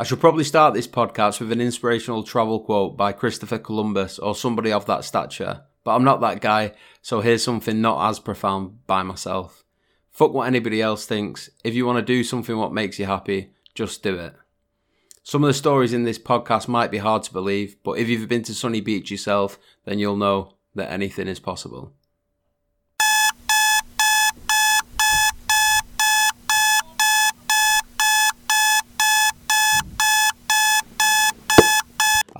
I should probably start this podcast with an inspirational travel quote by Christopher Columbus or somebody of that stature, but I'm not that guy, so here's something not as profound by myself. Fuck what anybody else thinks. If you want to do something what makes you happy, just do it. Some of the stories in this podcast might be hard to believe, but if you've been to Sunny Beach yourself, then you'll know that anything is possible.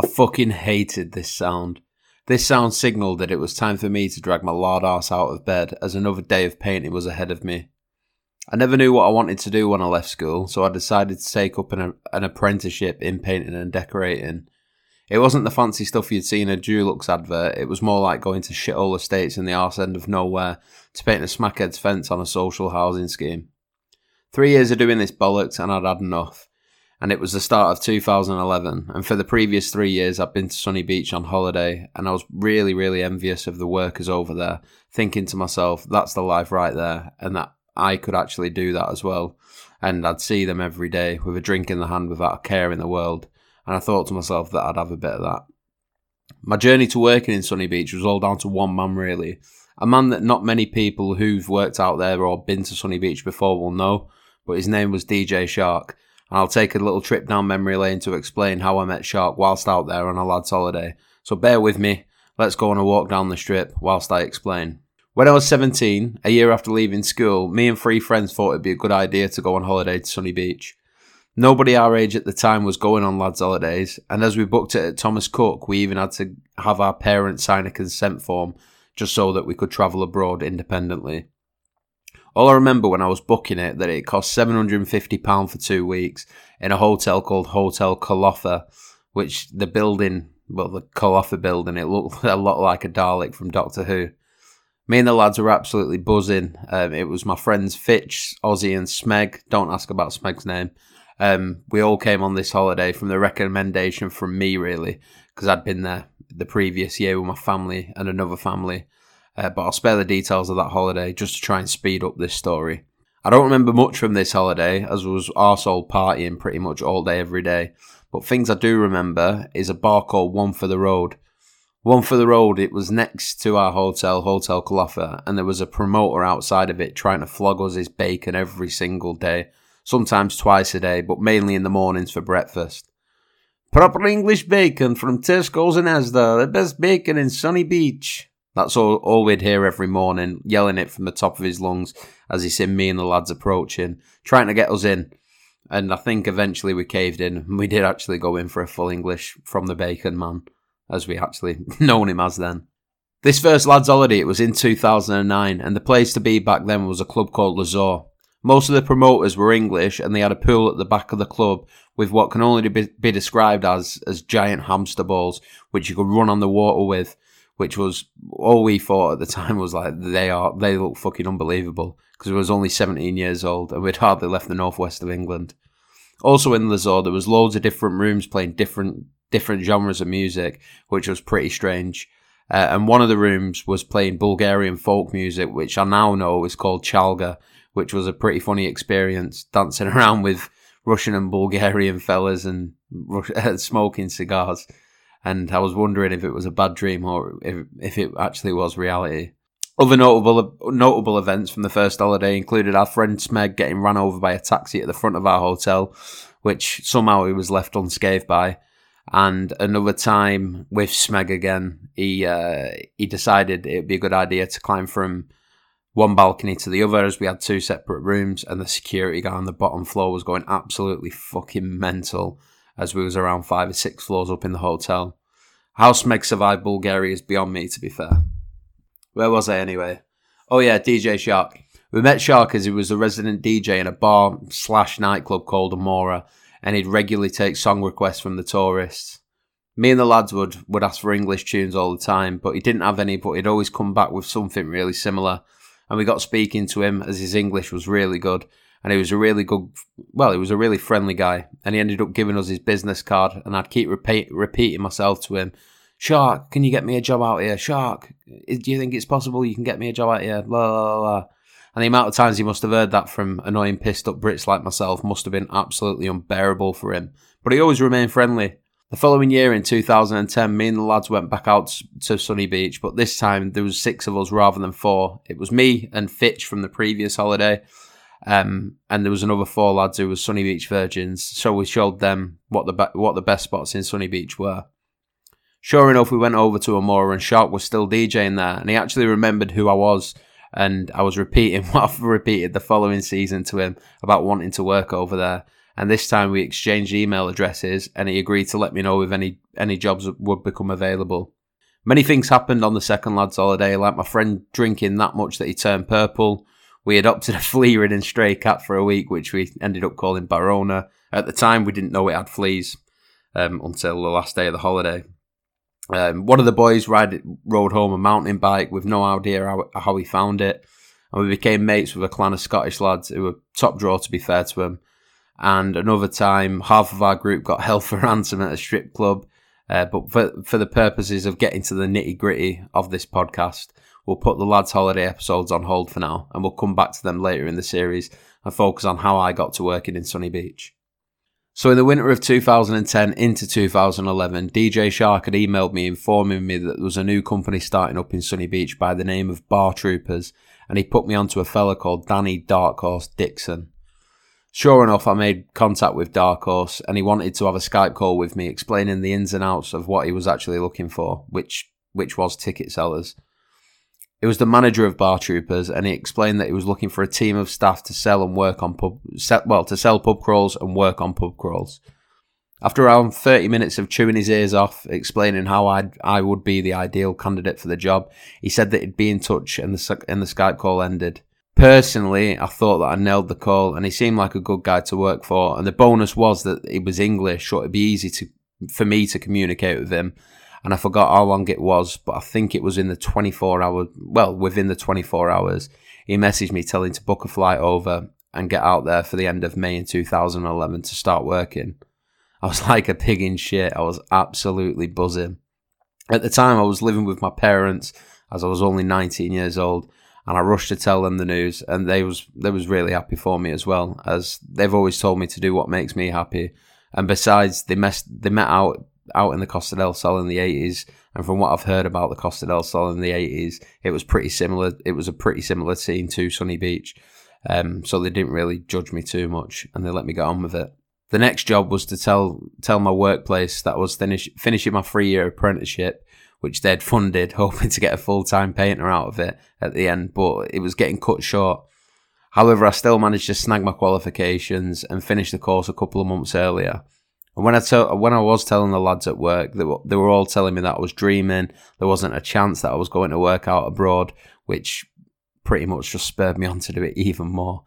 I fucking hated this sound. This sound signalled that it was time for me to drag my lard ass out of bed as another day of painting was ahead of me. I never knew what I wanted to do when I left school, so I decided to take up an apprenticeship in painting and decorating. It wasn't the fancy stuff you'd see in a Dulux advert, it was more like going to shithole estates in the arse end of nowhere to paint a smackhead's fence on a social housing scheme. 3 years of doing this bollocks and I'd had enough. And it was the start of 2011, and for the previous 3 years I'd been to Sunny Beach on holiday, and I was really, really envious of the workers over there, thinking to myself, that's the life right there, and that I could actually do that as well. And I'd see them every day with a drink in the hand without a care in the world, and I thought to myself that I'd have a bit of that. My journey to working in Sunny Beach was all down to one man really, a man that not many people who've worked out there or been to Sunny Beach before will know, but his name was DJ Shark. And I'll take a little trip down memory lane to explain how I met Shark whilst out there on a lad's holiday. So bear with me, let's go on a walk down the strip whilst I explain. When I was 17, a year after leaving school, me and three friends thought it'd be a good idea to go on holiday to Sunny Beach. Nobody our age at the time was going on lads holidays, and as we booked it at Thomas Cook, we even had to have our parents sign a consent form just so that we could travel abroad independently. All I remember when I was booking it that it cost £750 for 2 weeks in a hotel called Hotel Kalofa, which the building, well, the Kalofa building, it looked a lot like a Dalek from Doctor Who. Me and the lads were absolutely buzzing. It was my friends Fitch, Ozzy and Smeg. Don't ask about Smeg's name. We all came on this holiday from the recommendation from me, really, because I'd been there the previous year with my family and another family. But I'll spare the details of that holiday just to try and speed up this story. I don't remember much from this holiday, as I was arsehole partying pretty much all day every day. But things I do remember is a bar called One for the Road. One for the Road, it was next to our hotel, Hotel Kalofa, and there was a promoter outside of it trying to flog us his bacon every single day. Sometimes twice a day, but mainly in the mornings for breakfast. Proper English bacon from Tesco's and Asda, the best bacon in Sunny Beach. That's all we'd hear every morning, yelling it from the top of his lungs as he seen me and the lads approaching, trying to get us in. And I think eventually we caved in, and we did actually go in for a full English from the bacon man, as we actually known him as then. This first lads holiday, it was in 2009, and the place to be back then was a club called Lazur. Most of the promoters were English, and they had a pool at the back of the club with what can only be described as giant hamster balls, which you could run on the water with. Which was all we thought at the time was like, they look fucking unbelievable, because we was only 17 years old and we'd hardly left the northwest of England. Also in Lazur, there was loads of different rooms playing different genres of music, which was pretty strange. And one of the rooms was playing Bulgarian folk music, which I now know is called Chalga, which was a pretty funny experience, dancing around with Russian and Bulgarian fellas and smoking cigars. And I was wondering if it was a bad dream or if it actually was reality. Other notable events from the first holiday included our friend Smeg getting ran over by a taxi at the front of our hotel, which somehow he was left unscathed by. And another time with Smeg again, he decided it would be a good idea to climb from one balcony to the other, as we had two separate rooms, and the security guy on the bottom floor was going absolutely fucking mental, as we was around 5 or 6 floors up in the hotel. How Smeg survived Bulgaria is beyond me, to be fair. Where was I anyway? Oh yeah, DJ Shark. We met Shark as he was a resident DJ in a bar/nightclub called Amora, and he'd regularly take song requests from the tourists. Me and the lads would ask for English tunes all the time, but he didn't have any, but he'd always come back with something really similar. And we got speaking to him as his English was really good. And he was a really friendly guy. And he ended up giving us his business card. And I'd keep repeating myself to him, Shark, can you get me a job out here? Shark, do you think it's possible you can get me a job out here? La la la la. And the amount of times he must have heard that from annoying pissed up Brits like myself must have been absolutely unbearable for him. But he always remained friendly. The following year in 2010, me and the lads went back out to Sunny Beach, but this time there was 6 of us rather than 4. It was me and Fitch from the previous holiday, and there was another 4 lads who were Sunny Beach virgins, so we showed them what the best spots in Sunny Beach were. Sure enough, we went over to Amora and Shark was still DJing there, and he actually remembered who I was, and I was repeating what I've repeated the following season to him about wanting to work over there. And this time we exchanged email addresses and he agreed to let me know if any jobs would become available. Many things happened on the second lads holiday, like my friend drinking that much that he turned purple. We adopted a flea-ridden stray cat for a week, which we ended up calling Barona. At the time, we didn't know it had fleas until the last day of the holiday. One of the boys rode home a mountain bike with no idea how he found it. And we became mates with a clan of Scottish lads who were top draw, to be fair to him. And another time, half of our group got held for ransom at a strip club. But for the purposes of getting to the nitty-gritty of this podcast, we'll put the lads' holiday episodes on hold for now, and we'll come back to them later in the series and focus on how I got to working in Sunny Beach. So in the winter of 2010 into 2011, DJ Shark had emailed me informing me that there was a new company starting up in Sunny Beach by the name of Bar Troopers, and he put me onto a fella called Danny Dark Horse Dixon. Sure enough, I made contact with Dark Horse and he wanted to have a Skype call with me explaining the ins and outs of what he was actually looking for, which was ticket sellers. It was the manager of Bar Troopers and he explained that he was looking for a team of staff to sell pub crawls and work on pub crawls. After around 30 minutes of chewing his ears off, explaining how I would be the ideal candidate for the job, he said that he'd be in touch and the Skype call ended. Personally, I thought that I nailed the call and he seemed like a good guy to work for, and the bonus was that it was English, so it'd be easy for me to communicate with him. And I forgot how long it was, but I think it was within the 24 hours, he messaged me telling to book a flight over and get out there for the end of May in 2011 to start working. I was like a pig in shit. I was absolutely buzzing. At the time, I was living with my parents as I was only 19 years old, and I rushed to tell them the news, and they was really happy for me as well, as they've always told me to do what makes me happy. And besides, they met out in the Costa del Sol in the 80s, and from what I've heard about the Costa del Sol in the 80s, it was pretty similar. It was a pretty similar scene to Sunny Beach, so they didn't really judge me too much, and they let me get on with it. The next job was to tell my workplace that I was finishing my 3-year apprenticeship, which they'd funded, hoping to get a full-time painter out of it at the end, but it was getting cut short. However, I still managed to snag my qualifications and finish the course a couple of months earlier. And when I was telling the lads at work, they were all telling me that I was dreaming, there wasn't a chance that I was going to work out abroad, which pretty much just spurred me on to do it even more.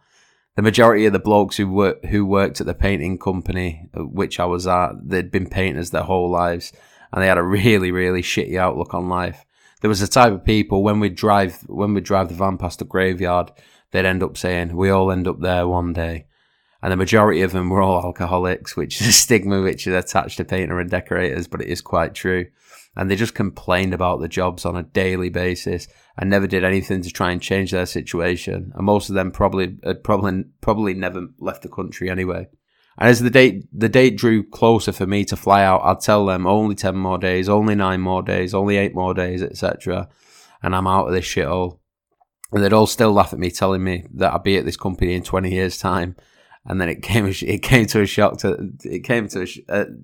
The majority of the blokes who worked at the painting company, which I was at, they'd been painters their whole lives, and they had a really, really shitty outlook on life. There was the type of people, when we'd drive the van past the graveyard, they'd end up saying, "We all end up there one day." And the majority of them were all alcoholics, which is a stigma which is attached to painter and decorators, but it is quite true. And they just complained about the jobs on a daily basis and never did anything to try and change their situation. And most of them probably never left the country anyway. And as the date drew closer for me to fly out, I'd tell them only 10 more days, only 9 more days, only 8 more days, etc. And I'm out of this shithole. And they'd all still laugh at me, telling me that I'd be at this company in 20 years' time. And then it came as a shock to the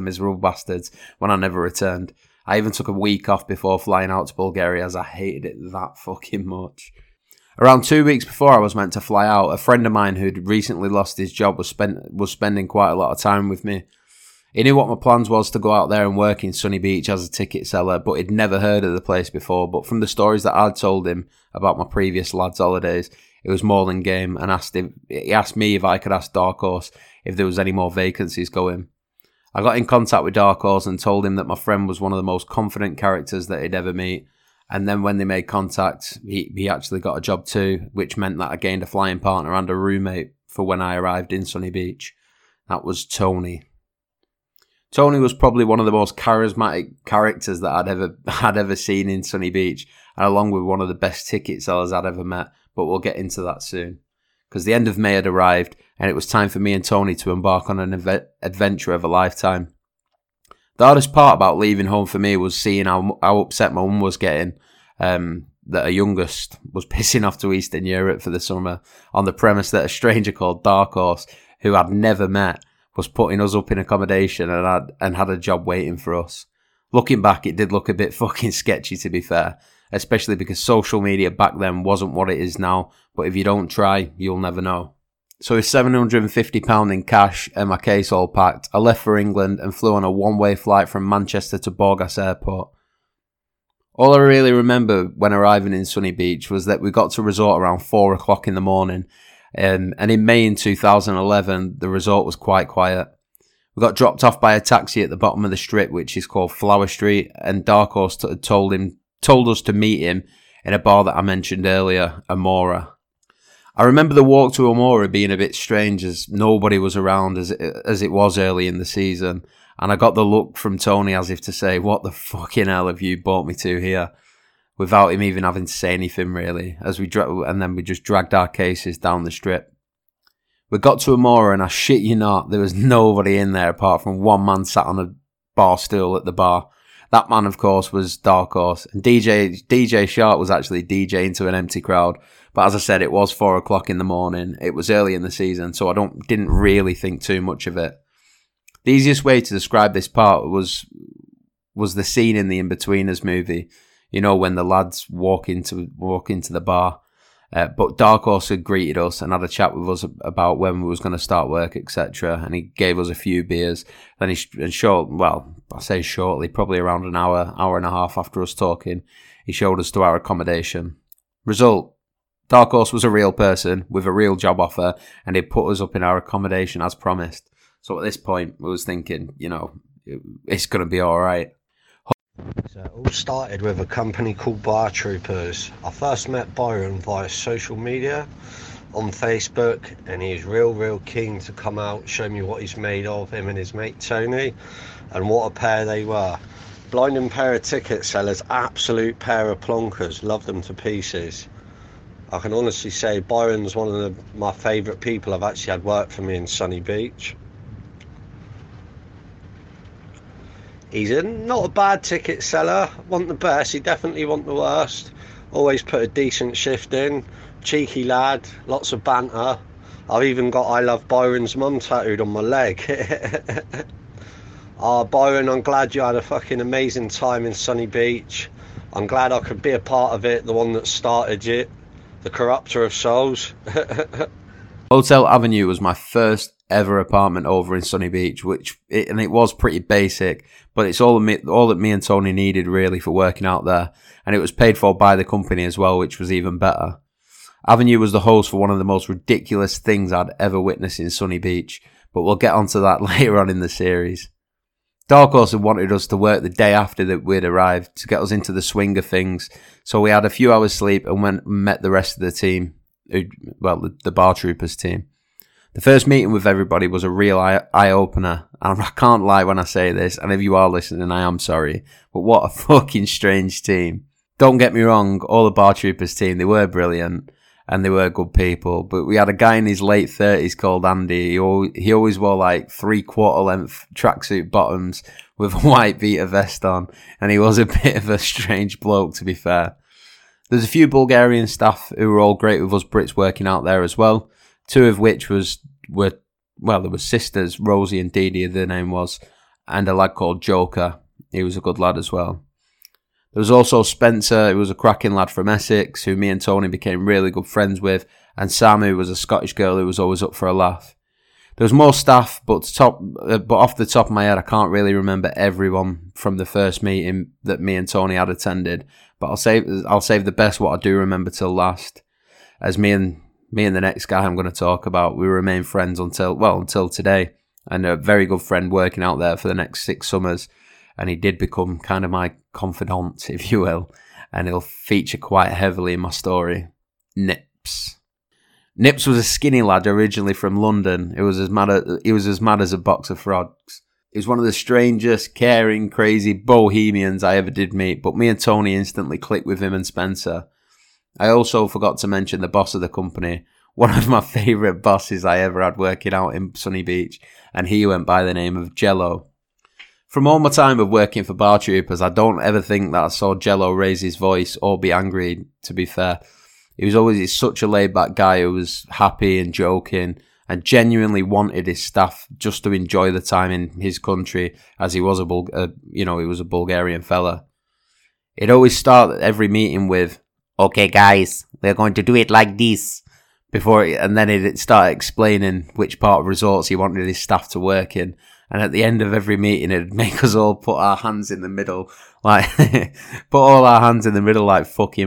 miserable bastards when I never returned. I even took a week off before flying out to Bulgaria, as I hated it that fucking much. Around 2 weeks before I was meant to fly out, a friend of mine who'd recently lost his job was spending quite a lot of time with me. He knew what my plans was to go out there and work in Sunny Beach as a ticket seller, but he'd never heard of the place before. But from the stories that I'd told him about my previous lads' holidays, it was more than game, and he asked me if I could ask Dark Horse if there was any more vacancies going. I got in contact with Dark Horse and told him that my friend was one of the most confident characters that he'd ever meet. And then when they made contact, he actually got a job too, which meant that I gained a flying partner and a roommate for when I arrived in Sunny Beach. That was Tony. Tony was probably one of the most charismatic characters that I'd ever seen in Sunny Beach, and along with one of the best ticket sellers I'd ever met. but we'll get into that soon. Because the end of May had arrived, and it was time for me and Tony to embark on an adventure of a lifetime. The hardest part about leaving home for me was seeing how upset my mum was getting, that her youngest was pissing off to Eastern Europe for the summer on the premise that a stranger called Dark Horse, who I'd never met, was putting us up in accommodation and had a job waiting for us. Looking back, it did look a bit fucking sketchy, to be fair, especially because social media back then wasn't what it is now, but if you don't try, you'll never know. So with £750 in cash and my case all packed, I left for England and flew on a one-way flight from Manchester to Borgas Airport. All I really remember when arriving in Sunny Beach was that we got to resort around 4 o'clock in the morning, and in May in 2011, the resort was quite quiet. We got dropped off by a taxi at the bottom of the strip, which is called Flower Street, and Dark Horse told us to meet him in a bar that I mentioned earlier, Amora. I remember the walk to Amora being a bit strange, as nobody was around as it was early in the season, and I got the look from Tony as if to say, what the fucking hell have you brought me to here? Without him even having to say anything, really, and then we just dragged our cases down the strip. We got to Amora, and I shit you not, there was nobody in there apart from one man sat on a bar stool at the bar. That man, of course, was Dark Horse, and DJ Shark was actually DJing to an empty crowd. But as I said, it was 4 o'clock in the morning, it was early in the season, so I didn't really think too much of it. The easiest way to describe this part was the scene in the In-Betweeners movie, you know, when the lads walk into the bar. But Dark Horse had greeted us and had a chat with us about when we was going to start work, etc. And he gave us a few beers. Then probably around an hour and a half after us talking, he showed us to our accommodation. Result, Dark Horse was a real person with a real job offer, and he put us up in our accommodation as promised. So at this point, we was thinking, you know, it's going to be all right. So it all started with a company called Bar Troopers. I first met Byron via social media on Facebook, and he's real keen to come out, show me what he's made of, him and his mate Tony, and what a pair they were. Blinding pair of ticket sellers, absolute pair of plonkers, love them to pieces. I can honestly say Byron's one of my favourite people I've actually had work for me in Sunny Beach. He's not a bad ticket seller, want the best, he definitely want the worst. Always put a decent shift in, cheeky lad, lots of banter. I've even got I Love Byron's mum tattooed on my leg. Byron, I'm glad you had a fucking amazing time in Sunny Beach. I'm glad I could be a part of it, the one that started it, the corrupter of souls. Hotel Avenue was my first ever apartment over in Sunny Beach, and it was pretty basic, but it's all that me and Tony needed really for working out there, and it was paid for by the company as well, which was even better. Avenue was the host for one of the most ridiculous things I'd ever witnessed in Sunny Beach, but we'll get onto that later on in the series. Dark Horse had wanted us to work the day after that we'd arrived to get us into the swing of things, so we had a few hours sleep and went and met the rest of the team. The Bar Troopers team. The first meeting with everybody was a real eye-opener, and I can't lie when I say this, and if you are listening, I am sorry, but what a fucking strange team. Don't get me wrong, all the Bar Troopers team, they were brilliant, and they were good people, but we had a guy in his late 30s called Andy. He always wore like 3/4 length tracksuit bottoms with a white Vita vest on, and he was a bit of a strange bloke, to be fair. There's a few Bulgarian staff who were all great with us Brits working out there as well, two of which there were sisters, Rosie and Didi, their name was, and a lad called Joker. He was a good lad as well. There was also Spencer, who was a cracking lad from Essex, who me and Tony became really good friends with, and Sam, who was a Scottish girl who was always up for a laugh. There was more staff, but off the top of my head, I can't really remember everyone from the first meeting that me and Tony had attended. But I'll save the best what I do remember till last, as me and the next guy I'm going to talk about, we remain friends until today, and a very good friend working out there for the next 6 summers, and he did become kind of my confidant, if you will, and he'll feature quite heavily in my story. Nips. Nips was a skinny lad originally from London. He was as mad as a box of frogs. He was one of the strangest, caring, crazy bohemians I ever did meet, but me and Tony instantly clicked with him and Spencer. I also forgot to mention the boss of the company, one of my favourite bosses I ever had working out in Sunny Beach, and he went by the name of Jello. From all my time of working for Bar Troopers, I don't ever think that I saw Jello raise his voice or be angry, to be fair. He was always such a laid-back guy who was happy and joking and genuinely wanted his staff just to enjoy the time in his country, as he was a Bulgarian fella. He'd always start every meeting with, "Okay guys, we're going to do it like this," and then he'd start explaining which part of resorts he wanted his staff to work in. And at the end of every meeting, it'd make us all put all our hands in the middle like fucking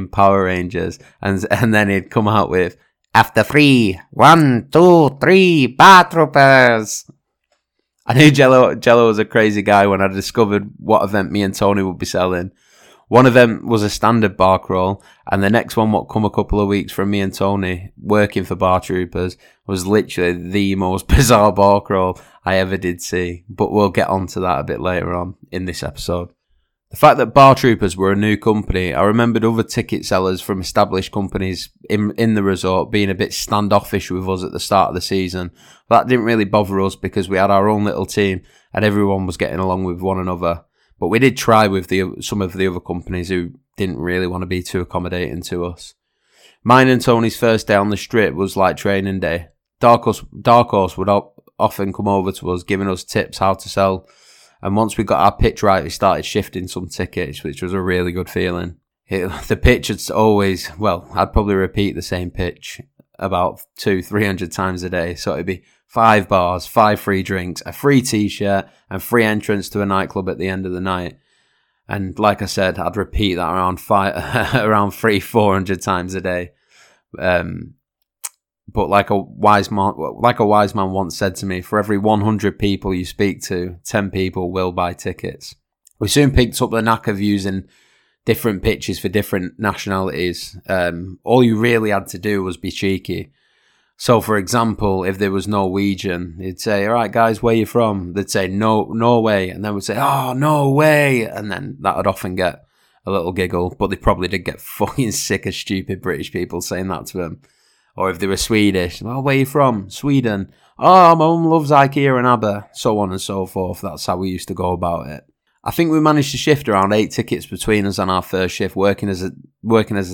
Power Rangers. And then he'd come out with, "After 3, 1, 2, 3, Bar Troopers." I knew Jello was a crazy guy when I discovered what event me and Tony would be selling. One event was a standard bar crawl, and the next one, what come a couple of weeks from me and Tony working for Bar Troopers, was literally the most bizarre bar crawl I ever did see, but we'll get onto that a bit later on in this episode. The fact that Bar Troopers were a new company, I remembered other ticket sellers from established companies in the resort being a bit standoffish with us at the start of the season. That didn't really bother us because we had our own little team and everyone was getting along with one another. But we did try with some of the other companies who didn't really want to be too accommodating to us. Mine and Tony's first day on the strip was like training day. Dark Horse would often come over to us, giving us tips how to sell. And once we got our pitch right, we started shifting some tickets, which was a really good feeling. The pitch had always, I'd probably repeat the same pitch about 200-300 times a day. So it'd be 5 bars, 5 free drinks, a free t-shirt, and free entrance to a nightclub at the end of the night. And like I said, I'd repeat that around 300-400 times a day. But like a wise man once said to me, for every 100 people you speak to, 10 people will buy tickets. We soon picked up the knack of using different pitches for different nationalities. All you really had to do was be cheeky. So, for example, if there was Norwegian, he'd say, "All right, guys, where you from?" They'd say, "No, Norway." And then we'd say, "Oh, no way." And then that would often get a little giggle, but they probably did get fucking sick of stupid British people saying that to them. Or if they were Swedish, "Well, where you from?" "Sweden." "Oh, my mum loves IKEA and ABBA." So on and so forth. That's how we used to go about it. I think we managed to shift around 8 tickets between us on our first shift, working as a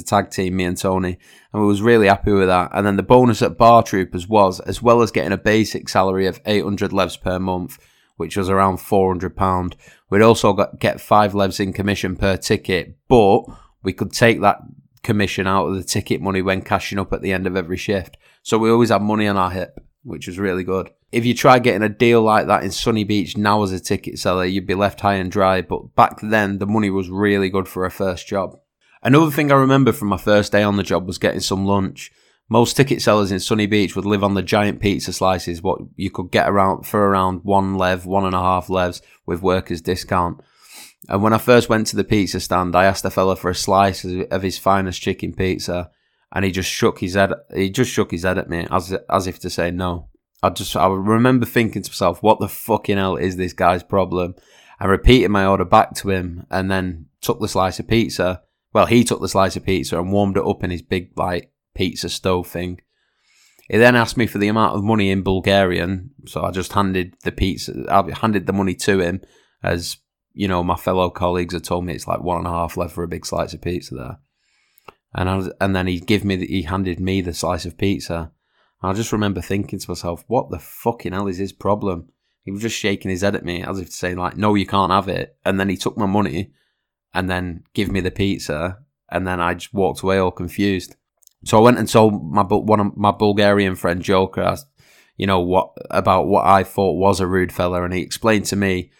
tag team, me and Tony, and we was really happy with that. And then the bonus at Bar Troopers was, as well as getting a basic salary of 800 levs per month, which was around £400, we'd also get 5 levs in commission per ticket, but we could take that commission out of the ticket money when cashing up at the end of every shift. So we always had money on our hip, which was really good. If you try getting a deal like that in Sunny Beach now as a ticket seller, you'd be left high and dry, but back then the money was really good for a first job. Another thing I remember from my first day on the job was getting some lunch. Most ticket sellers in Sunny Beach would live on the giant pizza slices, what you could get around 1 lev, 1.5 levs with workers' discount. And when I first went to the pizza stand, I asked a fella for a slice of his finest chicken pizza, and he just shook his head. He just shook his head at me as if to say no. I remember thinking to myself, what the fucking hell is this guy's problem? I repeated my order back to him, and then took the slice of pizza. Well, he took the slice of pizza and warmed it up in his big pizza stove thing. He then asked me for the amount of money in Bulgarian, so I just handed the money to him, as you know, my fellow colleagues had told me it's like 1.5 lev for a big slice of pizza there. And then he handed me the slice of pizza. And I just remember thinking to myself, what the fucking hell is his problem? He was just shaking his head at me as if to say, like, no, you can't have it. And then he took my money and then gave me the pizza. And then I just walked away all confused. So I went and told one of my Bulgarian friend, Joker, about what I thought was a rude fella. And he explained to me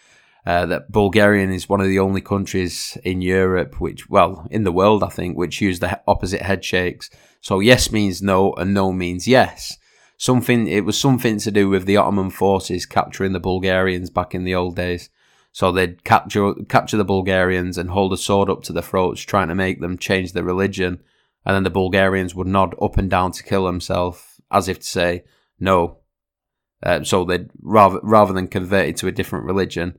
that Bulgarian is one of the only countries in Europe, in the world, I think, which use the opposite head shakes. So yes means no, and no means yes. It was something to do with the Ottoman forces capturing the Bulgarians back in the old days. So they'd capture the Bulgarians and hold a sword up to their throats, trying to make them change their religion. And then the Bulgarians would nod up and down to kill themselves, as if to say no. So they'd rather than convert it to a different religion,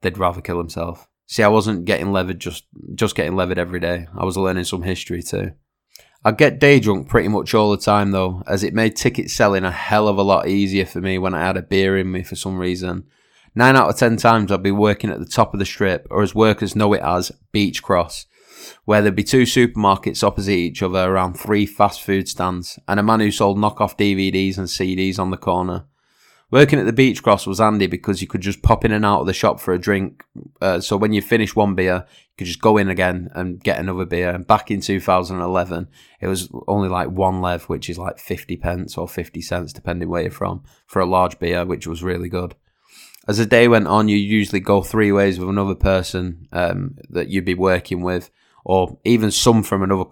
they'd rather kill himself. See, I wasn't getting levered, just getting levered every day. I was learning some history too. I get day drunk pretty much all the time though, as it made ticket selling a hell of a lot easier for me when I had a beer in me for some reason. 9 out of 10 times I'd be working at the top of the strip, or as workers know it as, Beach Cross, where there'd be 2 supermarkets opposite each other around 3 fast food stands, and a man who sold knockoff DVDs and CDs on the corner. Working at the Beach Cross was handy because you could just pop in and out of the shop for a drink, so when you finish one beer, you could just go in again and get another beer. And back in 2011, it was only like 1 lev, which is like 50 pence or 50 cents, depending where you're from, for a large beer, which was really good. As the day went on, you usually go 3 ways with another person that you'd be working with, or even some from another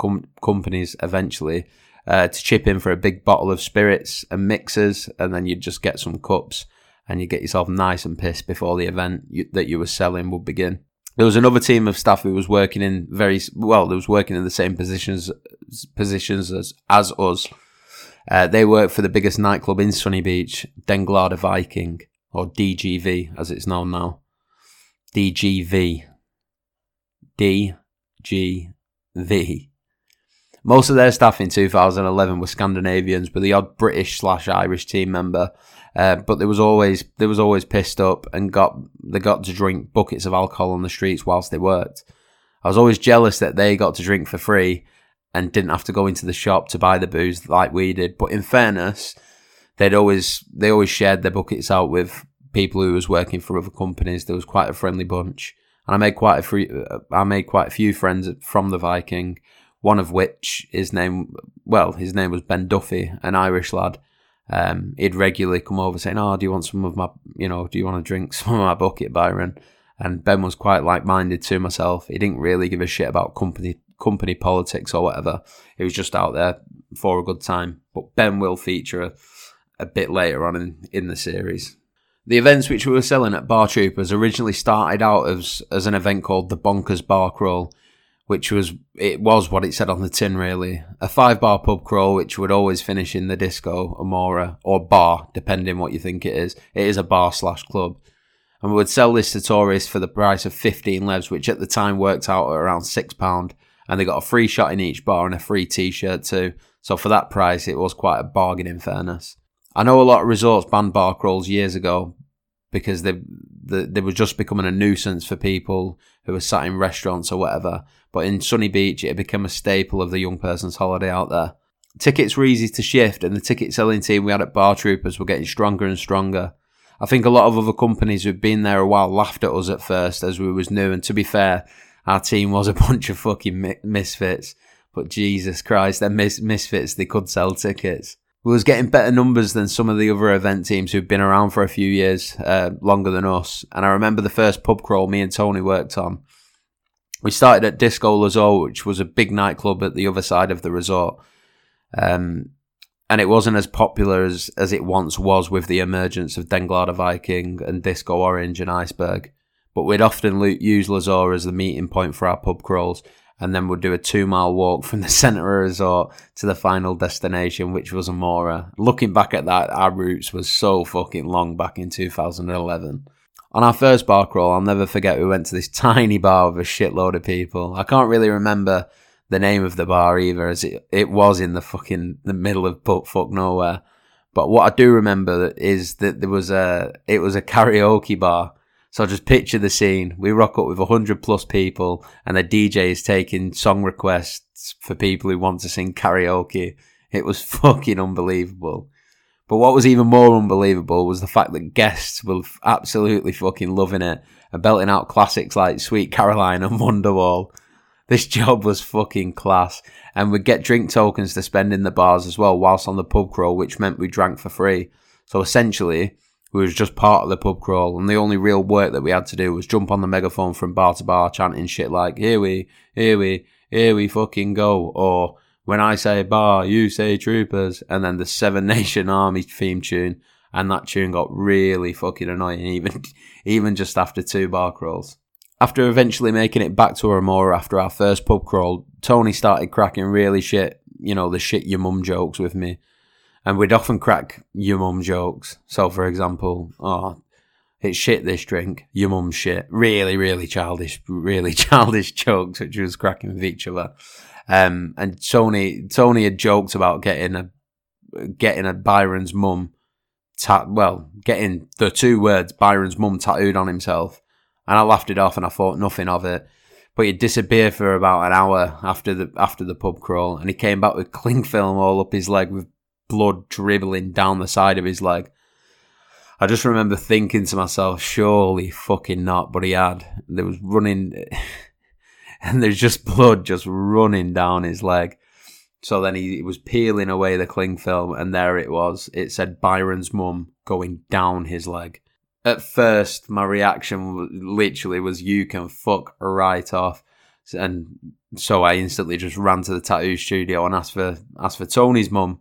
companies eventually, to chip in for a big bottle of spirits and mixers, and then you'd just get some cups and you get yourself nice and pissed before the event that you were selling would begin. There was another team of staff who was working in the same positions as us. They worked for the biggest nightclub in Sunny Beach, Den Glada Viking, or DGV as it's known now. DGV. Most of their staff in 2011 were Scandinavians, with the odd British/Irish team member, but there was always pissed up and they got to drink buckets of alcohol on the streets whilst they worked. I was always jealous that they got to drink for free and didn't have to go into the shop to buy the booze like we did. But in fairness, they always shared their buckets out with people who was working for other companies. There was quite a friendly bunch. And I made quite a few friends from the Viking, one of which his name was Ben Duffy, an Irish lad. He'd regularly come over saying, "Oh, do you want to drink some of my bucket, Byron?" And Ben was quite like-minded to myself. He didn't really give a shit about company politics or whatever. He was just out there for a good time. But Ben will feature a bit later on in the series. The events which we were selling at Bar Troopers originally started out as an event called the Bonkers Bar Crawl, which was what it said on the tin really. A 5-bar pub crawl which would always finish in the disco, Amora, or bar, depending what you think it is. It is a bar/club. And we would sell this to tourists for the price of 15 levs, which at the time worked out at around £6. And they got a free shot in each bar and a free t-shirt too. So for that price, it was quite a bargain in fairness. I know a lot of resorts banned bar crawls years ago because they were just becoming a nuisance for people who were sat in restaurants or whatever. But in Sunny Beach, it became a staple of the young person's holiday out there. Tickets were easy to shift, and the ticket selling team we had at Bar Troopers were getting stronger and stronger. I think a lot of other companies who'd been there a while laughed at us at first as we was new, and to be fair, our team was a bunch of fucking misfits. But Jesus Christ, they're misfits, they could sell tickets. We was getting better numbers than some of the other event teams who'd been around for a few years, longer than us. And I remember the first pub crawl me and Tony worked on. We started at Disco Lazur, which was a big nightclub at the other side of the resort. And it wasn't as popular as it once was with the emergence of Den Glada Viking and Disco Orange and Iceberg. But we'd often use Lazur as the meeting point for our pub crawls. And then we'll do a 2-mile walk from the centre of resort to the final destination, which was Amora. Looking back at that, our routes was so fucking long back in 2011. On our first bar crawl, I'll never forget, we went to this tiny bar with a shitload of people. I can't really remember the name of the bar either, as it was in the middle of butt-fuck nowhere. But what I do remember is that it was a karaoke bar. So just picture the scene. We rock up with 100 plus people and the DJ is taking song requests for people who want to sing karaoke. It was fucking unbelievable. But what was even more unbelievable was the fact that guests were absolutely fucking loving it and belting out classics like Sweet Caroline and Wonderwall. This job was fucking class. And we'd get drink tokens to spend in the bars as well whilst on the pub crawl, which meant we drank for free. So essentially, we was just part of the pub crawl, and the only real work that we had to do was jump on the megaphone from bar to bar chanting shit like, here we fucking go, or when I say bar, you say troopers, and then the 7 Nation Army theme tune, and that tune got really fucking annoying even just after 2 bar crawls. After eventually making it back to Amora after our first pub crawl, Tony started cracking really shit, the shit your mum jokes with me. And we'd often crack your mum jokes. So, for example, oh, it's shit this drink, your mum's shit. Really, really childish jokes, which was cracking with each other. And Tony had joked about getting a Byron's mum getting the two words Byron's mum tattooed on himself, and I laughed it off and I thought nothing of it. But he disappeared for about an hour after the pub crawl, and he came back with cling film all up his leg with blood dribbling down the side of his leg. I just remember thinking to myself, surely fucking not, but he had. There was running, and there's just blood just running down his leg. So then he was peeling away the cling film, and there it was. It said Byron's mum going down his leg. At first, my reaction literally was, you can fuck right off. And so I instantly just ran to the tattoo studio and asked for Tony's mum.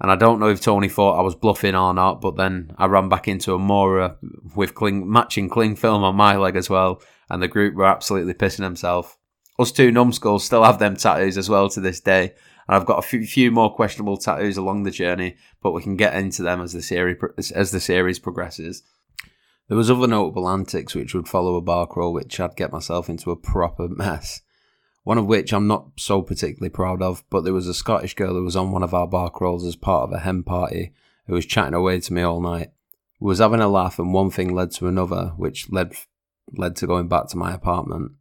And I don't know if Tony thought I was bluffing or not, but then I ran back into Amora with matching cling film on my leg as well. And the group were absolutely pissing themselves. Us two numbskulls still have them tattoos as well to this day. And I've got a few more questionable tattoos along the journey, but we can get into them as the series progresses. There was other notable antics which would follow a bar crawl, which I'd get myself into a proper mess. One of which I'm not so particularly proud of, but there was a Scottish girl who was on one of our bar crawls as part of a hen party, who was chatting away to me all night. We was having a laugh, and one thing led to another, which led to going back to my apartment.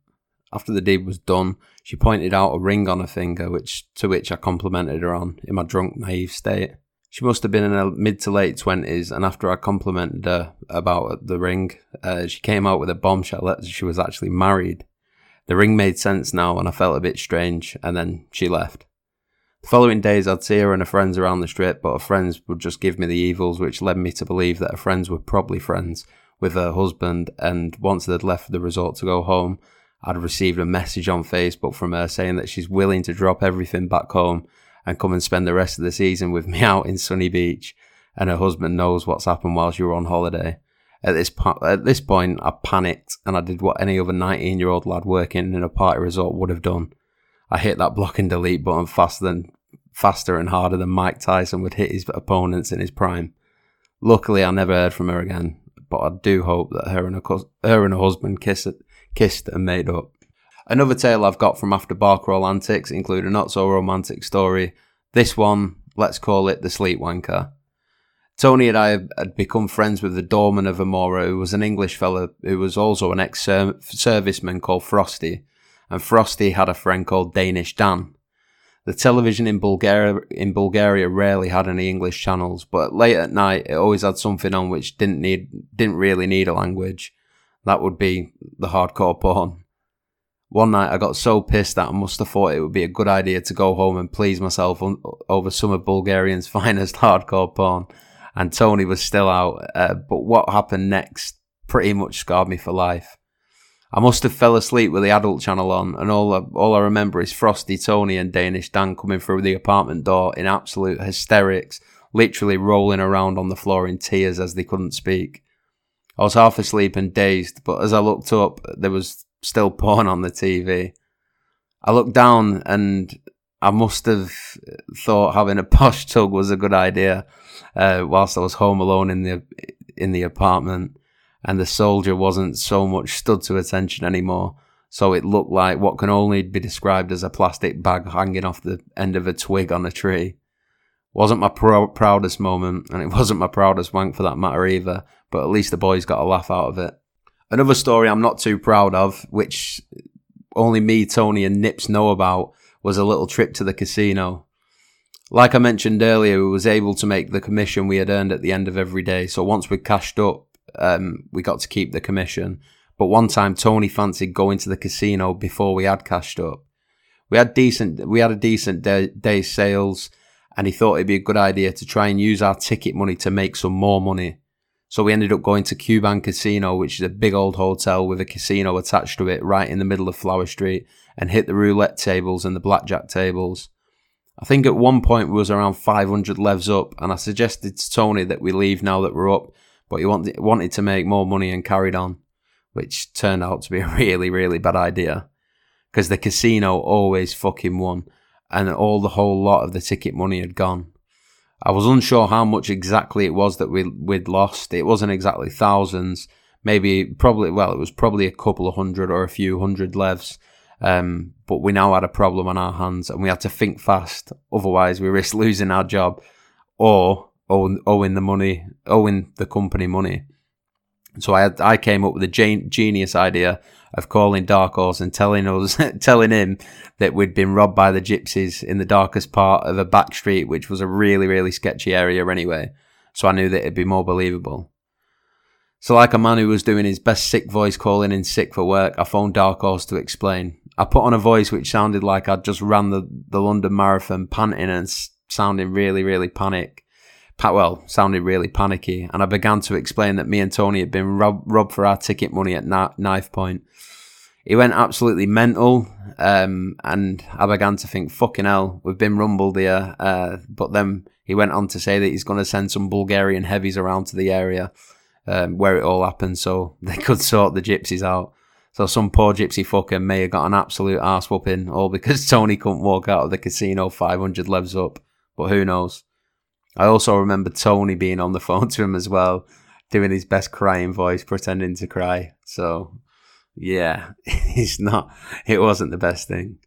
After the deed was done, she pointed out a ring on her finger, to which I complimented her on in my drunk, naive state. She must have been in her mid to late 20s, and after I complimented her about the ring, she came out with a bombshell that she was actually married. The ring made sense now, and I felt a bit strange, and then she left. The following days, I'd see her and her friends around the strip, but her friends would just give me the evils, which led me to believe that her friends were probably friends with her husband, and once they'd left the resort to go home, I'd received a message on Facebook from her saying that she's willing to drop everything back home and come and spend the rest of the season with me out in Sunny Beach, and her husband knows what's happened whilst you were on holiday. At this point, I panicked, and I did what any other 19-year-old lad working in a party resort would have done. I hit that block and delete button faster and harder than Mike Tyson would hit his opponents in his prime. Luckily, I never heard from her again, but I do hope that her and her husband kissed and made up. Another tale I've got from after bar crawl antics include a not-so-romantic story. This one, let's call it the sleep wanker. Tony and I had become friends with the doorman of Amora, who was an English fella who was also an ex-serviceman called Frosty, and Frosty had a friend called Danish Dan. The television in Bulgaria rarely had any English channels, but late at night it always had something on which didn't really need a language. That would be the hardcore porn. One night I got so pissed that I must have thought it would be a good idea to go home and please myself over some of Bulgarian's finest hardcore porn. And Tony was still out, but what happened next pretty much scarred me for life. I must have fell asleep with the adult channel on, and all I remember is Frosty, Tony and Danish Dan coming through the apartment door in absolute hysterics, literally rolling around on the floor in tears as they couldn't speak. I was half asleep and dazed, but as I looked up, there was still porn on the TV. I looked down, and I must have thought having a posh tug was a good idea whilst I was home alone in the apartment, and the soldier wasn't so much stood to attention anymore, so it looked like what can only be described as a plastic bag hanging off the end of a twig on a tree. Wasn't my proudest moment, and it wasn't my proudest wank for that matter either, but at least the boys got a laugh out of it. Another story I'm not too proud of, which only me, Tony and Nips know about, was a little trip to the casino. Like I mentioned earlier, we was able to make the commission we had earned at the end of every day, so once we cashed up, we got to keep the commission. But one time, Tony fancied going to the casino before we had cashed up. We had a decent day's sales, and he thought it'd be a good idea to try and use our ticket money to make some more money. So we ended up going to Cuban Casino, which is a big old hotel with a casino attached to it right in the middle of Flower Street, and hit the roulette tables and the blackjack tables. I think at one point we was around 500 levs up, and I suggested to Tony that we leave now that we're up, but he wanted to make more money and carried on, which turned out to be a really, really bad idea, because the casino always fucking won, and the whole lot of the ticket money had gone. I was unsure how much exactly it was that we'd lost. It wasn't exactly thousands. It was probably a couple of hundred or a few hundred levs. But we now had a problem on our hands and we had to think fast. Otherwise, we risked losing our job or owing the company money. So I came up with a genius idea of calling Dark Horse and telling him that we'd been robbed by the gypsies in the darkest part of a back street, which was a really, really sketchy area anyway. So I knew that it'd be more believable. So like a man who was doing his best sick voice calling in sick for work, I phoned Dark Horse to explain. I put on a voice which sounded like I'd just ran the London Marathon panting and sounding really, really panicky, and I began to explain that me and Tony had been robbed for our ticket money at knife point. He went absolutely mental, and I began to think, fucking hell, we've been rumbled here, but then he went on to say that he's going to send some Bulgarian heavies around to the area where it all happened so they could sort the gypsies out. So some poor gypsy fucker may have got an absolute arse whooping, all because Tony couldn't walk out of the casino 500 levs up, but who knows. I also remember Tony being on the phone to him as well, doing his best crying voice, pretending to cry. So, yeah, it wasn't the best thing.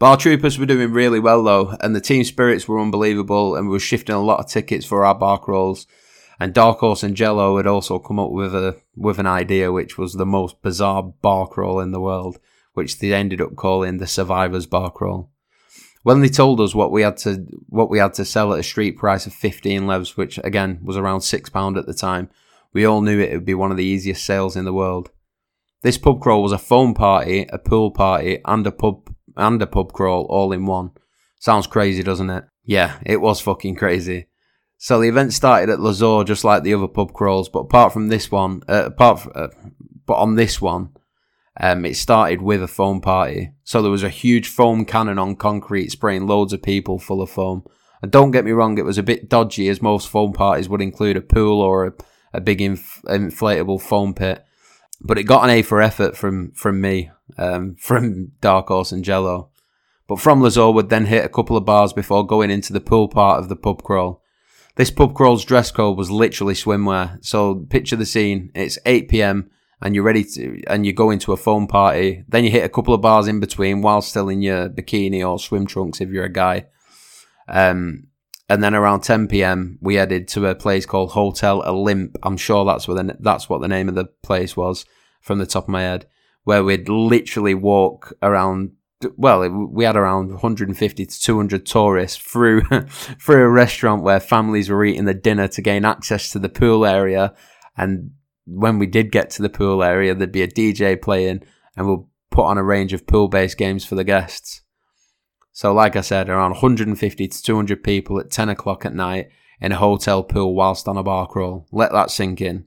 Bar Troopers were doing really well though, and the team spirits were unbelievable, and we were shifting a lot of tickets for our bar crawls. And Dark Horse and Jello had also come up with an idea which was the most bizarre bar crawl in the world, which they ended up calling the Survivors Bar Crawl. When they told us what we had to sell at a street price of 15 levs, which again was around £6 at the time, we all knew it would be one of the easiest sales in the world. This pub crawl was a foam party, a pool party, and a pub crawl all in one. Sounds crazy, doesn't it? Yeah, it was fucking crazy. So the event started at Lazur just like the other pub crawls, but on this one. It started with a foam party. So there was a huge foam cannon on concrete spraying loads of people full of foam. And don't get me wrong, it was a bit dodgy as most foam parties would include a pool or a big inflatable foam pit. But it got an A for effort from me, from Dark Horse and Jello. But from Lazur would then hit a couple of bars before going into the pool part of the pub crawl. This pub crawl's dress code was literally swimwear. So picture the scene, it's 8 p.m. and you're ready to, and you go into a foam party. Then you hit a couple of bars in between while still in your bikini or swim trunks if you're a guy. And then around 10 p.m, we headed to a place called Hotel Olymp. I'm sure that's what the name of the place was from the top of my head. Where we'd literally walk around. Well, we had around 150 to 200 tourists through a restaurant where families were eating the dinner to gain access to the pool area. And when we did get to the pool area, there'd be a DJ playing and we'll put on a range of pool-based games for the guests. So like I said, around 150 to 200 people at 10 o'clock at night in a hotel pool whilst on a bar crawl. Let that sink in.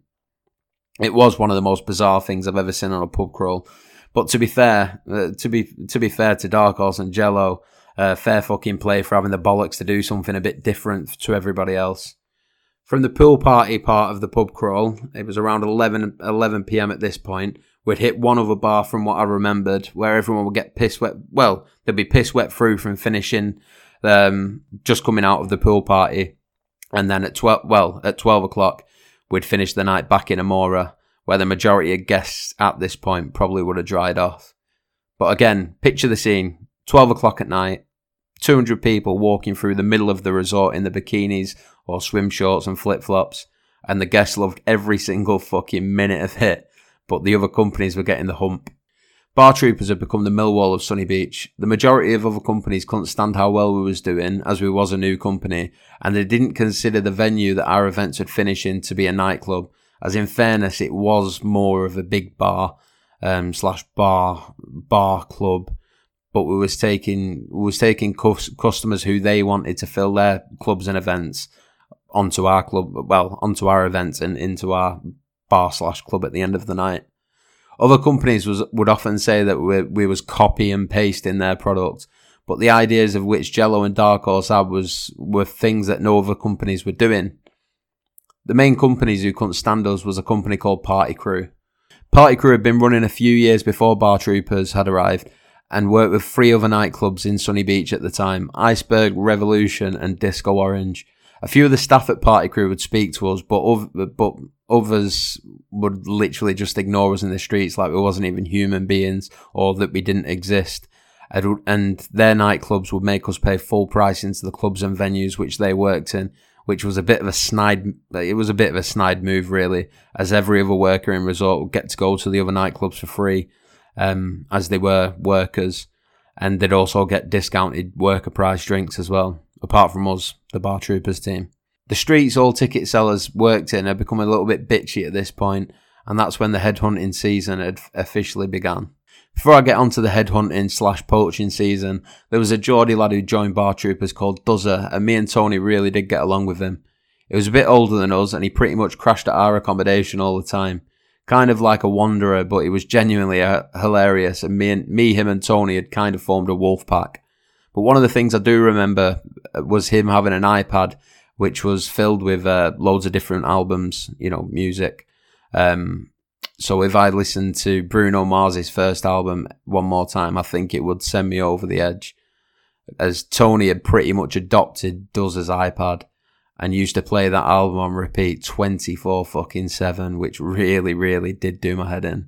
It was one of the most bizarre things I've ever seen on a pub crawl. But to be fair, to be fair to Dark Horse and Jello, fair fucking play for having the bollocks to do something a bit different to everybody else. From the pool party part of the pub crawl, it was around 11 p.m. at this point. We'd hit one other bar from what I remembered, where everyone would get piss wet. Well, they'd be piss wet through from finishing, just coming out of the pool party. And then at 12 o'clock, we'd finish the night back in Amora, where the majority of guests at this point probably would have dried off. But again, picture the scene, 12 o'clock at night, 200 people walking through the middle of the resort in the bikinis or swim shorts and flip-flops, and the guests loved every single fucking minute of it, but the other companies were getting the hump. Bar Troopers had become the Millwall of Sunny Beach. The majority of other companies couldn't stand how well we was doing, as we was a new company, and they didn't consider the venue that our events would finish in to be a nightclub, as in fairness it was more of a big bar, bar club, but we was taking customers who they wanted to fill their clubs and events onto our events and into our bar/club at the end of the night. Other companies would often say that we was copy and pasting their product, but the ideas of which Jello and Dark Horse had were things that no other companies were doing. The main companies who couldn't stand us was a company called Party Crew. Party Crew had been running a few years before Bar Troopers had arrived, and worked with three other nightclubs in Sunny Beach at the time, Iceberg, Revolution and Disco Orange. a few of the staff at Party Crew would speak to us, but others would literally just ignore us in the streets like we wasn't even human beings or that we didn't exist. And their nightclubs would make us pay full price into the clubs and venues which they worked in, which was a bit of a snide move, really, as every other worker in resort would get to go to the other nightclubs for free, as they were workers, and they'd also get discounted worker price drinks as well, apart from us, the Bar Troopers team. The streets all ticket sellers worked in had become a little bit bitchy at this point, and that's when the headhunting season had officially begun. Before I get onto the headhunting/poaching season, there was a Geordie lad who joined Bar Troopers called Dozer, and me and Tony really did get along with him. He was a bit older than us, and he pretty much crashed at our accommodation all the time. Kind of like a wanderer, but he was genuinely hilarious, and me, him and Tony had kind of formed a wolf pack. But one of the things I do remember was him having an iPad, which was filled with loads of different albums, you know, music. So if I listened to Bruno Mars's first album one more time, I think it would send me over the edge, as Tony had pretty much adopted Doz's iPad and used to play that album on repeat 24/7, which really, really did do my head in.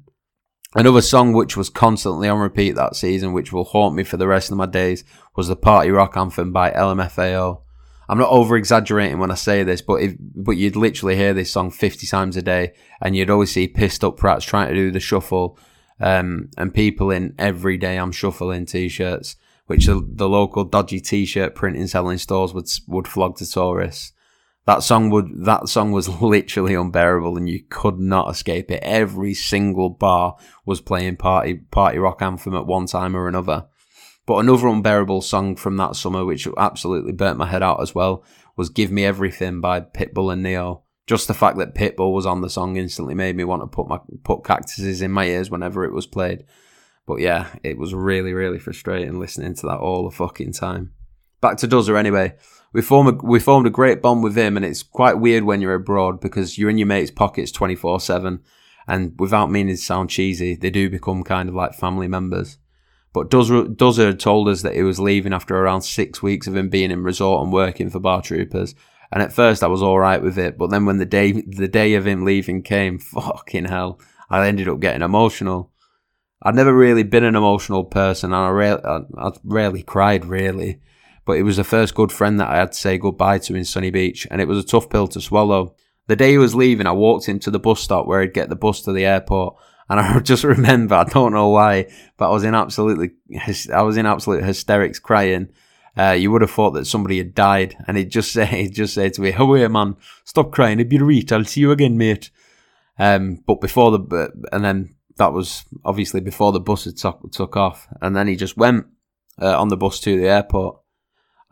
Another song which was constantly on repeat that season, which will haunt me for the rest of my days, was the Party Rock Anthem by LMFAO. I'm not over-exaggerating when I say this, but you'd literally hear this song 50 times a day, and you'd always see pissed-up prats trying to do the shuffle, and people in everyday I'm shuffling t-shirts, which the local dodgy t-shirt printing selling stores would flog to tourists. That song was literally unbearable, and you could not escape it. Every single bar was playing Party Rock Anthem at one time or another. But another unbearable song from that summer, which absolutely burnt my head out as well, was Give Me Everything by Pitbull and Neo. Just the fact that Pitbull was on the song instantly made me want to put cactuses in my ears whenever it was played. But yeah, it was really, really frustrating listening to that all the fucking time. Back to Dozer anyway. We formed a great bond with him, and it's quite weird when you're abroad because you're in your mate's pockets 24/7, and without meaning to sound cheesy, they do become kind of like family members. But Dozer had told us that he was leaving after around 6 weeks of him being in resort and working for Bar Troopers. And at first I was alright with it, but then when the day of him leaving came, fucking hell, I ended up getting emotional. I'd never really been an emotional person, and I rarely cried, really. But it was the first good friend that I had to say goodbye to in Sunny Beach, and it was a tough pill to swallow. The day he was leaving, I walked him to the bus stop where he'd get the bus to the airport. And I just remember, I don't know why, but I was in absolute hysterics crying. You would have thought that somebody had died, and he'd just say to me, "How are you, man? Stop crying. It'd be right. I'll see you again, mate." But then that was obviously before the bus had took off, and then he just went on the bus to the airport.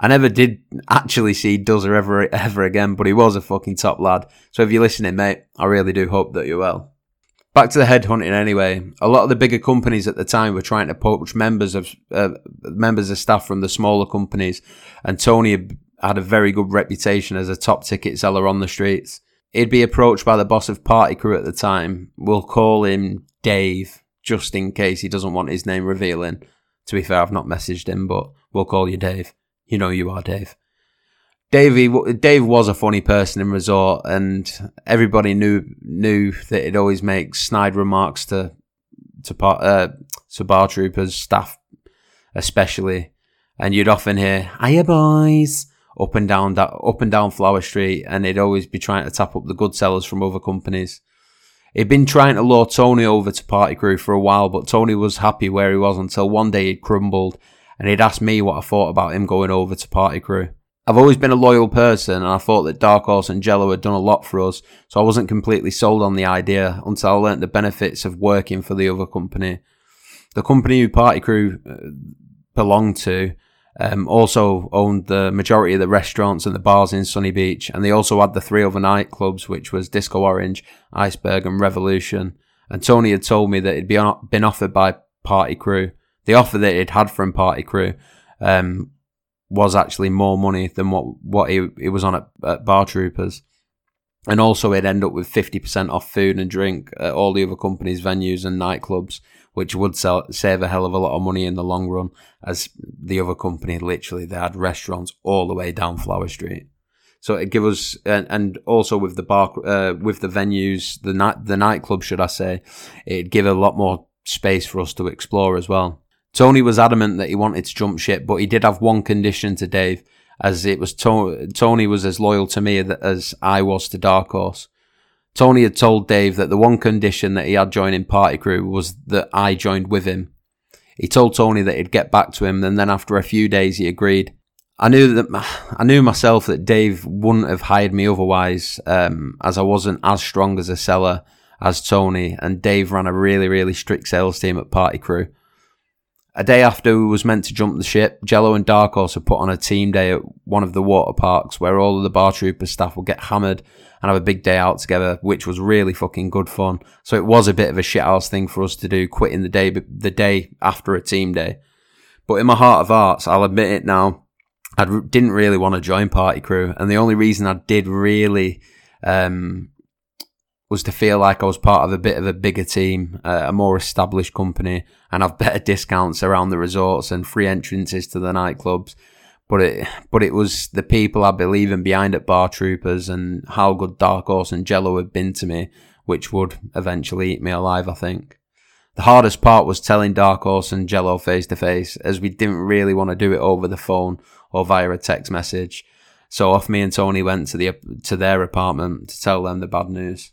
I never did actually see Dozer ever again, but he was a fucking top lad. So if you're listening, mate, I really do hope that you're well. Back to the headhunting anyway. A lot of the bigger companies at the time were trying to poach members of staff from the smaller companies, and Tony had a very good reputation as a top ticket seller on the streets. He'd be approached by the boss of Party Crew at the time. We'll call him Dave, just in case he doesn't want his name revealing. To be fair, I've not messaged him, but we'll call you Dave. You know you are Dave. Dave was a funny person in resort, and everybody knew that he'd always make snide remarks to Bar Troopers staff, especially. And you'd often hear "Hiya boys" up and down Flower Street, and he'd always be trying to tap up the good sellers from other companies. He'd been trying to lure Tony over to Party Crew for a while, but Tony was happy where he was until one day he'd crumbled, and he'd asked me what I thought about him going over to Party Crew. I've always been a loyal person, and I thought that Dark Horse and Jello had done a lot for us, so I wasn't completely sold on the idea until I learnt the benefits of working for the other company. The company who Party Crew belonged to also owned the majority of the restaurants and the bars in Sunny Beach, and they also had the three other nightclubs, which was Disco Orange, Iceberg and Revolution. And Tony had told me that he'd been offered by Party Crew. The offer that he'd had from Party Crew was actually more money than what he was on at Bar Troopers. And also he'd end up with 50% off food and drink at all the other companies' venues and nightclubs, which would save a hell of a lot of money in the long run, as the other company, literally, they had restaurants all the way down Flower Street. So it give us, and also with the bar, with the venues, the nightclub, should I say, it'd give a lot more space for us to explore as well. Tony was adamant that he wanted to jump ship, but he did have one condition to Dave, as it was Tony was as loyal to me as I was to Dark Horse. Tony had told Dave that the one condition that he had joining Party Crew was that I joined with him. He told Tony that he'd get back to him, and then after a few days he agreed. I knew myself that Dave wouldn't have hired me otherwise, as I wasn't as strong as a seller as Tony, and Dave ran a really, really strict sales team at Party Crew. A day after we was meant to jump the ship, Jello and Dark Horse had put on a team day at one of the water parks where all of the Bar Trooper staff would get hammered and have a big day out together, which was really fucking good fun. So it was a bit of a shithouse thing for us to do, quitting the day after a team day. But in my heart of hearts, I'll admit it now, I didn't really want to join Party Crew, and the only reason I did really was to feel like I was part of a bit of a bigger team, a more established company, and have better discounts around the resorts and free entrances to the nightclubs. But it was the people I believe in behind at Bar Troopers and how good Dark Horse and Jello had been to me, which would eventually eat me alive, I think. The hardest part was telling Dark Horse and Jello face to face, as we didn't really want to do it over the phone or via a text message. So off me and Tony went to their apartment to tell them the bad news.